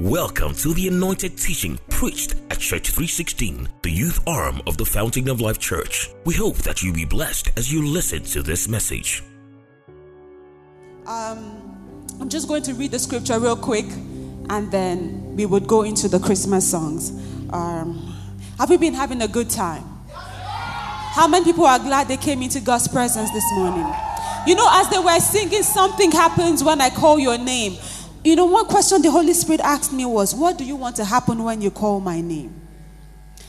Welcome to the anointed teaching preached at Church 316, the youth arm of the Fountain of Life Church. We hope that you be blessed as you listen to this message. I'm just going to read the scripture real quick, and then we would go into the Christmas songs. Have you been having a good time? How many people are glad they came into God's presence this morning? You know, as they were singing, something happens when I call your name. You know, one question the Holy Spirit asked me was, what do you want to happen when you call my name?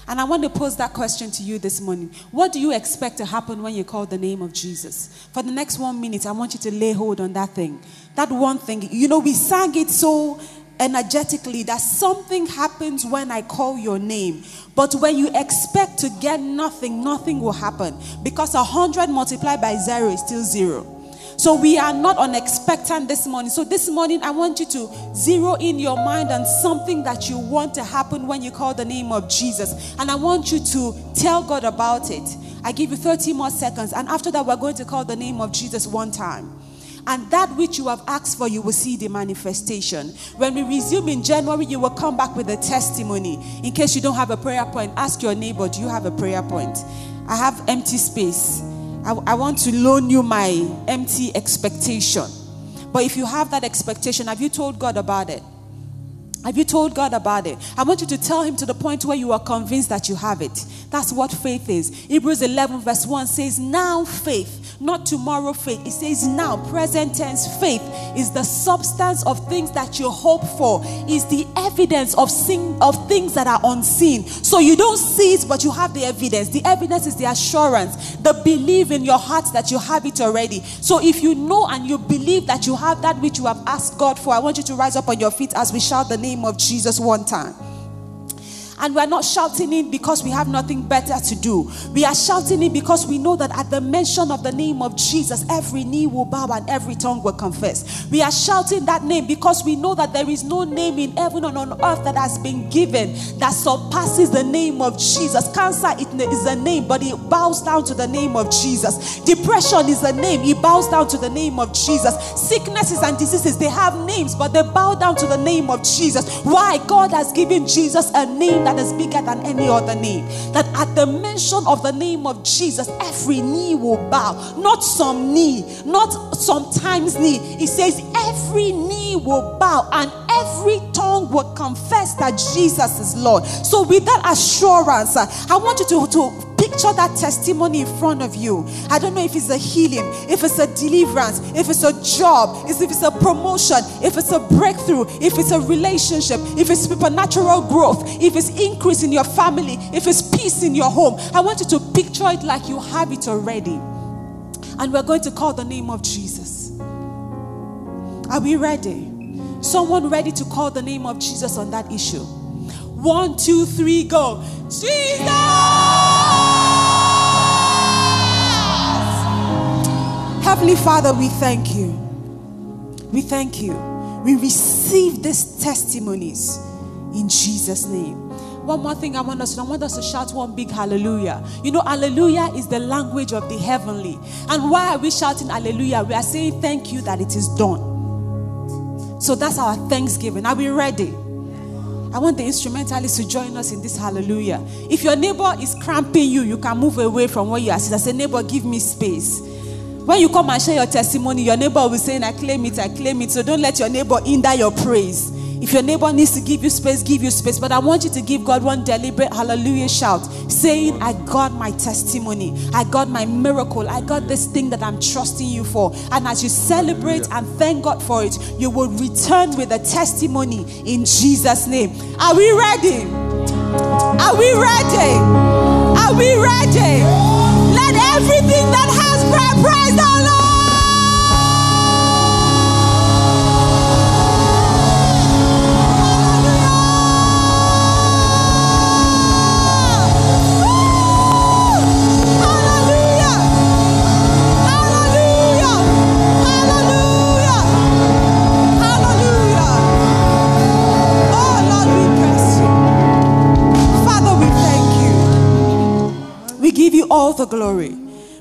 And I want to pose that question to you this morning. What do you expect to happen when you call the name of Jesus? For the next 1 minute, I want you to lay hold on that thing. That one thing. You know, we sang it so energetically that something happens when I call your name. But when you expect to get nothing, nothing will happen. Because 100 multiplied by 0 is still 0. So we are not unexpectant this morning. So this morning, I want you to zero in your mind on something that you want to happen when you call the name of Jesus. And I want you to tell God about it. I give you 30 more seconds. And after that, we're going to call the name of Jesus one time. And that which you have asked for, you will see the manifestation. When we resume in January, you will come back with a testimony. In case you don't have a prayer point, ask your neighbor, do you have a prayer point? I have empty space. I want to loan you my empty expectation. But if you have that expectation, have you told God about it? Have you told God about it? I want you to tell him to the point where you are convinced that you have it. That's what faith is. Hebrews 11 verse 1 says, now faith, not tomorrow faith. It says now, present tense, faith is the substance of things that you hope for. It's the evidence of things that are unseen. So you don't see it, but you have the evidence. The evidence is the assurance, the belief in your heart that you have it already. So if you know and you believe that you have that which you have asked God for, I want you to rise up on your feet as we shout the name of Jesus one time. And we're not shouting in because we have nothing better to do. We are shouting in because we know that at the mention of the name of Jesus, every knee will bow and every tongue will confess. We are shouting that name because we know that there is no name in heaven and on earth that has been given that surpasses the name of Jesus. Cancer is a name, but it bows down to the name of Jesus. Depression is a name. It bows down to the name of Jesus. Sicknesses and diseases, they have names, but they bow down to the name of Jesus. Why? God has given Jesus a name that is bigger than any other name, that at the mention of the name of Jesus, every knee will bow. Not some knee, not sometimes knee. It says every knee will bow and every tongue will confess that Jesus is Lord. So with that assurance, I want you to picture that testimony in front of you. I don't know if it's a healing, if it's a deliverance, if it's a job, if it's a promotion, if it's a breakthrough, if it's a relationship, if it's supernatural growth, if it's increase in your family, if it's peace in your home. I want you to picture it like you have it already. And we're going to call the name of Jesus. Are we ready? Someone ready to call the name of Jesus on that issue? 1, 2, 3, go. Jesus! Heavenly Father, we thank you. We thank you. We receive these testimonies in Jesus' name. One more thing I want us to do. I want us to shout one big hallelujah. You know, hallelujah is the language of the heavenly. And why are we shouting hallelujah? We are saying thank you that it is done. So that's our thanksgiving. Are we ready? I want the instrumentalists to join us in this hallelujah. If your neighbor is cramping you, you can move away from where you are sitting. I say, neighbor, give me space. When you come and share your testimony, your neighbor will say, I claim it, I claim it. So don't let your neighbor hinder your praise. If your neighbor needs to give you space, give you space. But I want you to give God one deliberate hallelujah shout, saying, I got my testimony. I got my miracle. I got this thing that I'm trusting you for. And as you celebrate and thank God for it, you will return with a testimony in Jesus' name. Are we ready? Are we ready? Are we ready? Let everything that happens, praise the Lord. Hallelujah. Hallelujah. Hallelujah. Hallelujah. Oh Lord, we bless you. Father, we thank you. We give you all the glory.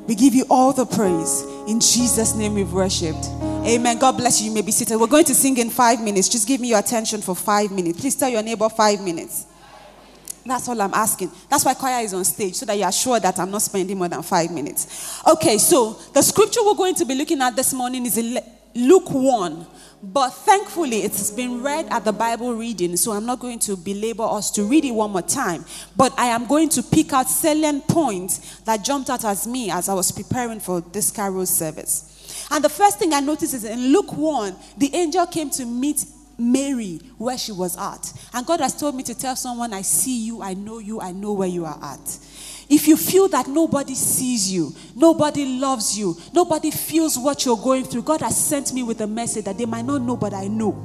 We give you all the praise. In Jesus' name we've worshipped. Amen. God bless you. You may be seated. We're going to sing in 5 minutes. Just give me your attention for 5 minutes. Please tell your neighbor 5 minutes. That's all I'm asking. That's why choir is on stage, so that you are sure that I'm not spending more than 5 minutes. Okay, so the scripture we're going to be looking at this morning is in Luke 1. But thankfully, it's been read at the Bible reading, so I'm not going to belabor us to read it one more time. But I am going to pick out salient points that jumped out at me as I was preparing for this carol service. And the first thing I noticed is in Luke 1, the angel came to meet Mary where she was at. And God has told me to tell someone, I see you, I know where you are at. If you feel that nobody sees you, nobody loves you, nobody feels what you're going through, God has sent me with a message that they might not know, but I know.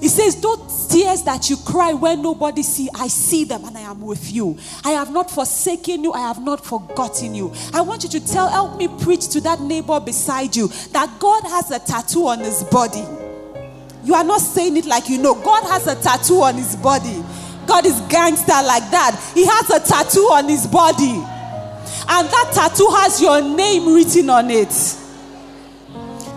He says, those tears that you cry when nobody sees, I see them and I am with you. I have not forsaken you. I have not forgotten you. I want you to help me preach to that neighbor beside you that God has a tattoo on his body. You are not saying it like you know. God has a tattoo on his body. God is gangster like that. He has a tattoo on his body. And that tattoo has your name written on it.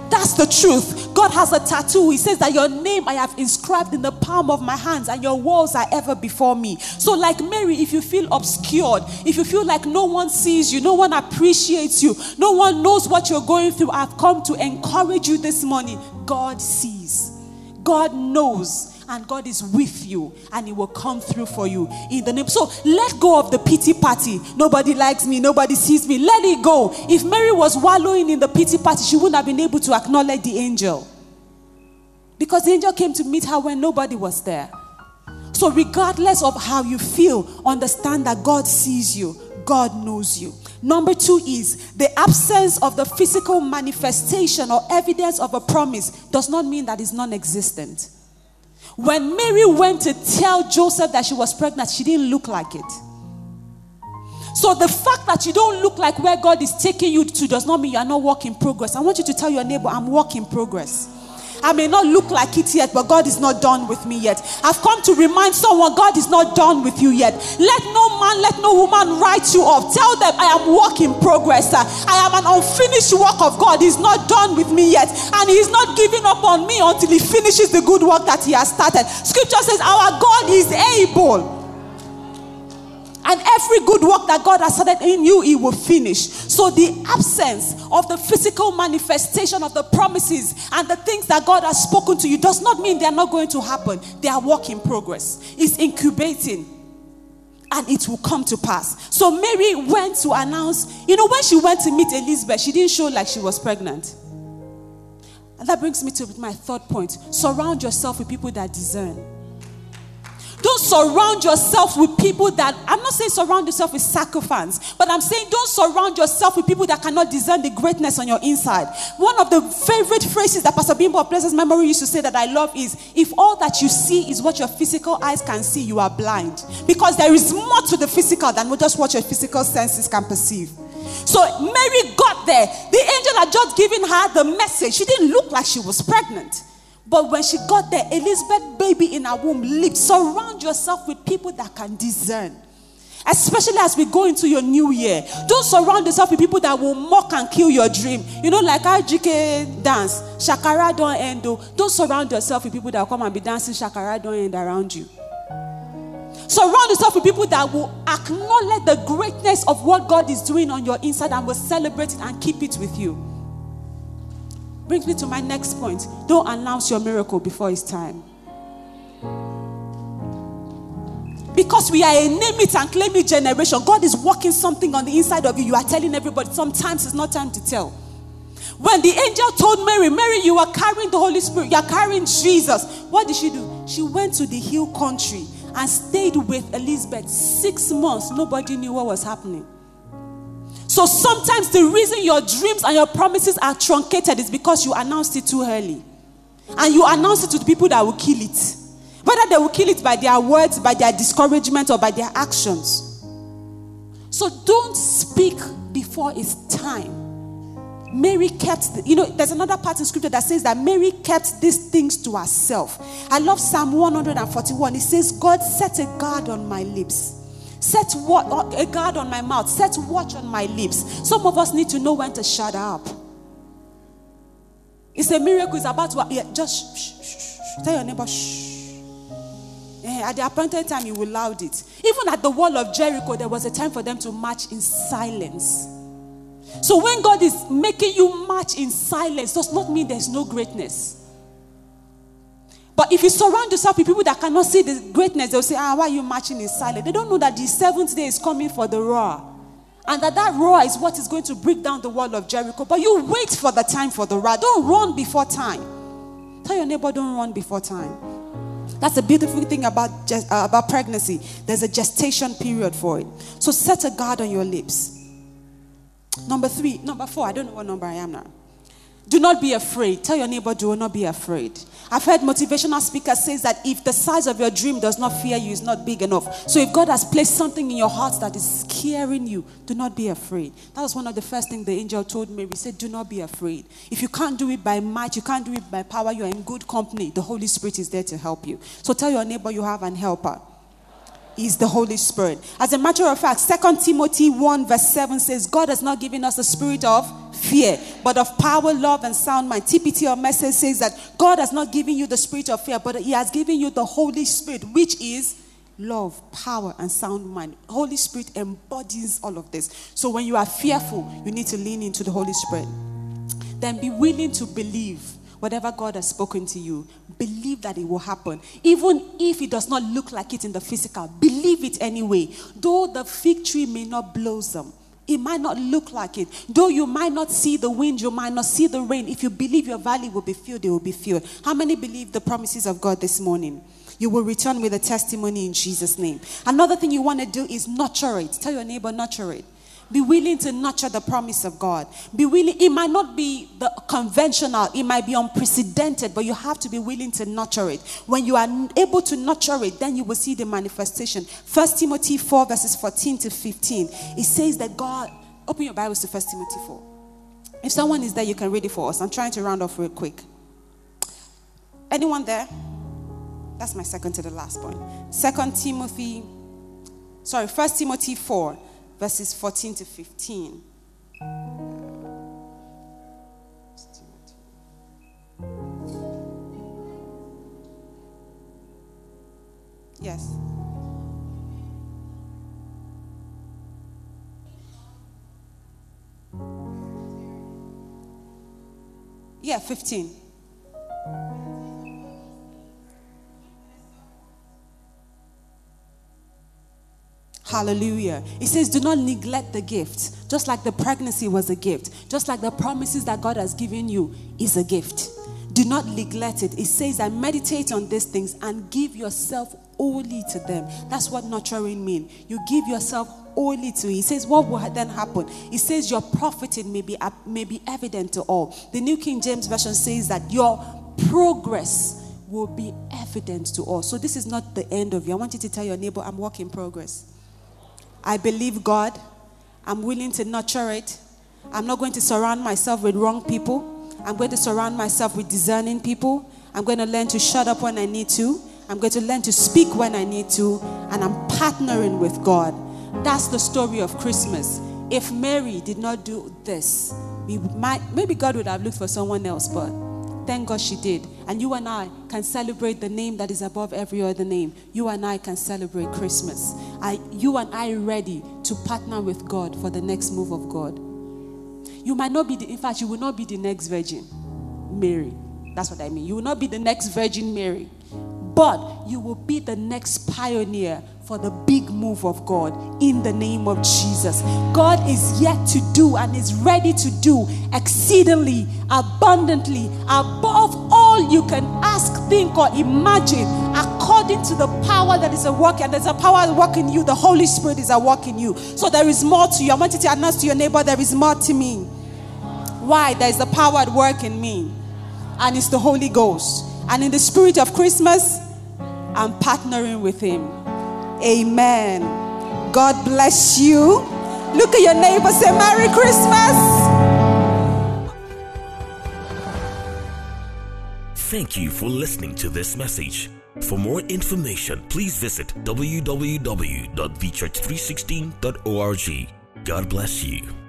That's the truth. God has a tattoo. He says that your name I have inscribed in the palm of my hands and your walls are ever before me. So like Mary, if you feel obscured, if you feel like no one sees you, no one appreciates you, no one knows what you're going through, I've come to encourage you this morning. God sees. God knows. And God is with you, and He will come through for you in the name. So let go of the pity party. Nobody likes me. Nobody sees me. Let it go. If Mary was wallowing in the pity party, she wouldn't have been able to acknowledge the angel, because the angel came to meet her when nobody was there. So regardless of how you feel, understand that God sees you. God knows you. Number two is the absence of the physical manifestation or evidence of a promise does not mean that it's non-existent. When Mary went to tell Joseph that she was pregnant, she didn't look like it. So the fact that you don't look like where God is taking you to does not mean you are not work in progress. I want you to tell your neighbor, I'm work in progress. I may not look like it yet, but God is not done with me yet. I've come to remind someone, God is not done with you yet. Let no man, let no woman write you off. Tell them, I am work in progress. I am an unfinished work of God. He's not done with me yet. And He's not giving up on me until He finishes the good work that He has started. Scripture says, our God is able. And every good work that God has started in you, He will finish. So the absence of the physical manifestation of the promises and the things that God has spoken to you does not mean they are not going to happen. They are work in progress. It's incubating. And it will come to pass. So Mary went to announce, when she went to meet Elizabeth, she didn't show like she was pregnant. And that brings me to my third point. Surround yourself with people that discern. Don't surround yourself with people that, I'm not saying surround yourself with sycophants, but I'm saying don't surround yourself with people that cannot discern the greatness on your inside. One of the favorite phrases that Pastor Bimbo of Blessed's memory used to say that I love is, if all that you see is what your physical eyes can see, you are blind. Because there is more to the physical than just what your physical senses can perceive. So Mary got there. The angel had just given her the message. She didn't look like she was pregnant. But when she got there, Elizabeth's baby in her womb leaped. Surround yourself with people that can discern. Especially as we go into your new year. Don't surround yourself with people that will mock and kill your dream. Like RGK dance, Shakara don't end. Don't surround yourself with people that will come and be dancing Shakara don't end around you. Surround yourself with people that will acknowledge the greatness of what God is doing on your inside and will celebrate it and keep it with you. Brings me to my next point. Don't announce your miracle before it's time. Because we are a name it and claim it generation. God is working something on the inside of you. You are telling everybody. Sometimes it's not time to tell. When the angel told Mary, Mary, you are carrying the Holy Spirit. You are carrying Jesus. What did she do? She went to the hill country and stayed with Elizabeth 6 months. Nobody knew what was happening. So sometimes the reason your dreams and your promises are truncated is because you announced it too early. And you announced it to the people that will kill it. Whether they will kill it by their words, by their discouragement, or by their actions. So don't speak before it's time. Mary kept, there's another part in scripture that says that Mary kept these things to herself. I love Psalm 141. It says, God set a guard on my lips. Set a guard on my mouth. Set watch on my lips. Some of us need to know when to shut up. It's a miracle. It's about to yeah, just shh. Tell your neighbor shh. Yeah, at the appointed time, you will loud it. Even at the wall of Jericho, there was a time for them to march in silence. So when God is making you march in silence, does not mean there's no greatness. But if you surround yourself with people that cannot see the greatness, they'll say, why are you marching in silence? They don't know that the seventh day is coming for the roar. And that roar is what is going to break down the wall of Jericho. But you wait for the time for the roar. Don't run before time. Tell your neighbor, don't run before time. That's the beautiful thing about pregnancy. There's a gestation period for it. So set a guard on your lips. Number 4, I don't know what number I am now. Do not be afraid. Tell your neighbor, do not be afraid. I've heard motivational speakers say that if the size of your dream does not fear you, it's not big enough. So if God has placed something in your heart that is scaring you, do not be afraid. That was one of the first things the angel told Mary. He said, do not be afraid. If you can't do it by might, you can't do it by power, you're in good company. The Holy Spirit is there to help you. So tell your neighbor you have an helper. Is the Holy Spirit. As a matter of fact, 2 Timothy 1 verse 7 says, God has not given us a spirit of fear, but of power, love, and sound mind. TPT or message says that God has not given you the spirit of fear, but He has given you the Holy Spirit, which is love, power, and sound mind. Holy Spirit embodies all of this. So when you are fearful, you need to lean into the Holy Spirit. Then be willing to believe whatever God has spoken to you. Believe that it will happen. Even if it does not look like it in the physical, believe it anyway. Though the fig tree may not blossom, it might not look like it. Though you might not see the wind, you might not see the rain, if you believe your valley will be filled, it will be filled. How many believe the promises of God this morning? You will return with a testimony in Jesus' name. Another thing you want to do is nurture it. Tell your neighbor, nurture it. Be willing to nurture the promise of God. Be willing. It might not be the conventional. It might be unprecedented, but you have to be willing to nurture it. When you are able to nurture it, then you will see the manifestation. 1 Timothy 4 verses 14 to 15. It says that God, open your Bibles to 1 Timothy 4. If someone is there, you can read it for us. I'm trying to round off real quick. Anyone there? That's my second to the last point. 1 Timothy 4. Verses 14 to 15. Yes. Yeah, 15. Hallelujah. It says, do not neglect the gift. Just like the pregnancy was a gift. Just like the promises that God has given you is a gift. Do not neglect it. It says that meditate on these things and give yourself wholly to them. That's what nurturing means. You give yourself wholly to it. It says, what will then happen? It says your profiting may be evident to all. The New King James Version says that your progress will be evident to all. So this is not the end of you. I want you to tell your neighbor, I'm work in progress. I believe God. I'm willing to nurture it. I'm not going to surround myself with wrong people. I'm going to surround myself with discerning people. I'm going to learn to shut up when I need to. I'm going to learn to speak when I need to. And I'm partnering with God. That's the story of Christmas. If Mary did not do this, maybe God would have looked for someone else, but thank God she did. And you and I can celebrate the name that is above every other name. You and I can celebrate Christmas. You and I are ready to partner with God for the next move of God. You might not be, you will not be the next Virgin Mary. That's what I mean. You will not be the next Virgin Mary. But you will be the next pioneer for the big move of God in the name of Jesus. God is yet to do and is ready to do exceedingly, abundantly, above all you can ask, think, or imagine, according to the power that is at work. And there's a power at work in you. The Holy Spirit is at work in you. So there is more to you. I want you to announce to your neighbor, there is more to me. Why? There is the power at work in me. And it's the Holy Ghost. And in the spirit of Christmas, I'm partnering with Him. Amen. God bless you. Look at your neighbor, say Merry Christmas. Thank you for listening to this message. For more information, please visit www.thechurch316.org. God bless you.